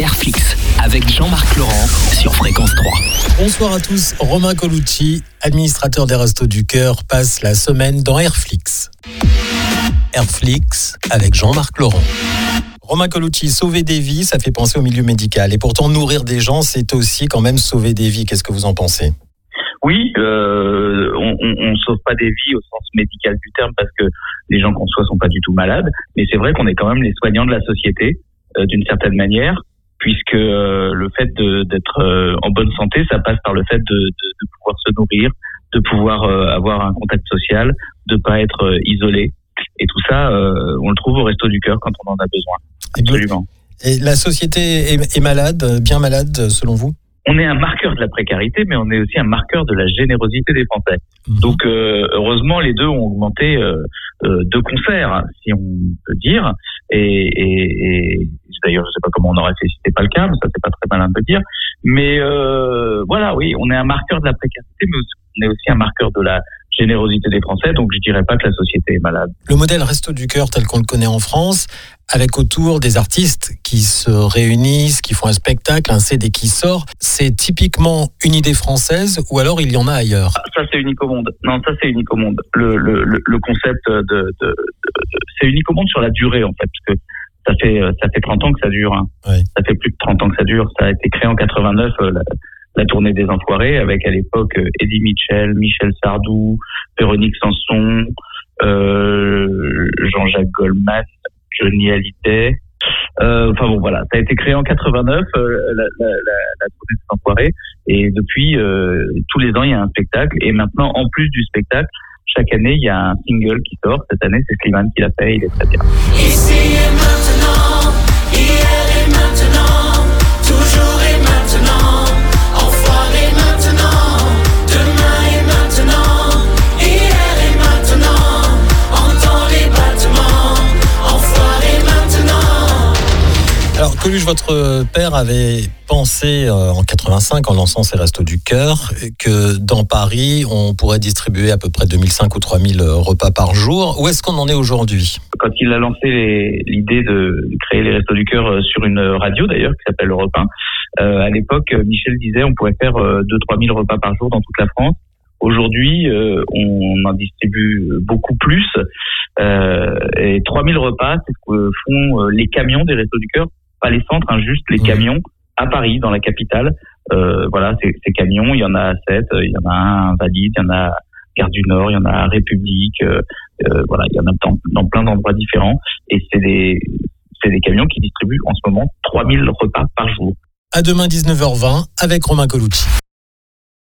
Airflix avec Jean-Marc Laurent sur Fréquence 3. Bonsoir à tous. Romain Colucci, administrateur des Restos du Coeur, passe la semaine dans Airflix. Airflix avec Jean-Marc Laurent. Romain Colucci, sauver des vies, ça fait penser au milieu médical. Et pourtant, nourrir des gens, c'est aussi quand même sauver des vies. Qu'est-ce que vous en pensez ? Oui, on sauve pas des vies au sens médical du terme parce que les gens qu'on soit sont pas du tout malades. Mais c'est vrai qu'on est quand même les soignants de la société, d'une certaine manière, puisque le fait d'être en bonne santé, ça passe par le fait de pouvoir se nourrir, de pouvoir avoir un contact social, de pas être isolé. Et tout ça, on le trouve au Restos du Cœur quand on en a besoin. Absolument. Et la société est malade, bien malade, selon vous ? On est un marqueur de la précarité, mais on est aussi un marqueur de la générosité des Français. Donc, heureusement, les deux ont augmenté de concert, si on peut dire. Et d'ailleurs, je ne sais pas comment on aurait fait si c'était pas le cas, mais ça c'est pas très malin de le dire. Mais voilà, oui, on est un marqueur de la précarité, mais on est aussi un marqueur de la générosité des Français, donc je dirais pas que la société est malade. Le modèle Restos du Cœur tel qu'on le connaît en France, avec autour des artistes qui se réunissent, qui font un spectacle, un CD qui sort, c'est typiquement une idée française ou alors il y en a ailleurs ? Ça c'est unique au monde. Non, ça c'est unique au monde. Le concept c'est unique au monde sur la durée en fait, parce que ça fait 30 ans que ça dure. Hein. Oui. Ça fait plus de 30 ans que ça dure. Ça a été créé en 89. La tournée des Enfoirés, avec à l'époque Eddie Mitchell, Michel Sardou, Véronique Sanson, Jean-Jacques Goldman, Johnny Hallyday. Enfin bon, voilà, ça a été créé en 89, la tournée des Enfoirés, et depuis, tous les ans, il y a un spectacle, et maintenant, en plus du spectacle, chaque année, il y a un single qui sort. Cette année, c'est Slimane qui l'a fait, il est très bien. Ici et maintenant, hier et maintenant, toujours et maintenant. Alors Coluche, votre père avait pensé en 85, en lançant ses Restos du Cœur, que dans Paris, on pourrait distribuer à peu près 2500 ou 3000 repas par jour. Où est-ce qu'on en est aujourd'hui ? Quand il a lancé l'idée de créer les Restos du Cœur sur une radio d'ailleurs, qui s'appelle Le Repas, à l'époque, Michel disait on pourrait faire 2 000 à 3 000 repas par jour dans toute la France. Aujourd'hui, on en distribue beaucoup plus. Et 3000 repas, c'est ce que font les camions des Restos du Cœur. Pas les centres, hein, juste les camions à Paris, dans la capitale. Voilà, ces camions, il y en a 7, il y en a un Valide, il y en a Gare du Nord, il y en a République, voilà, il y en a dans plein d'endroits différents. Et c'est des camions qui distribuent en ce moment 3000 repas par jour. À demain 19h20 avec Romain Colucci.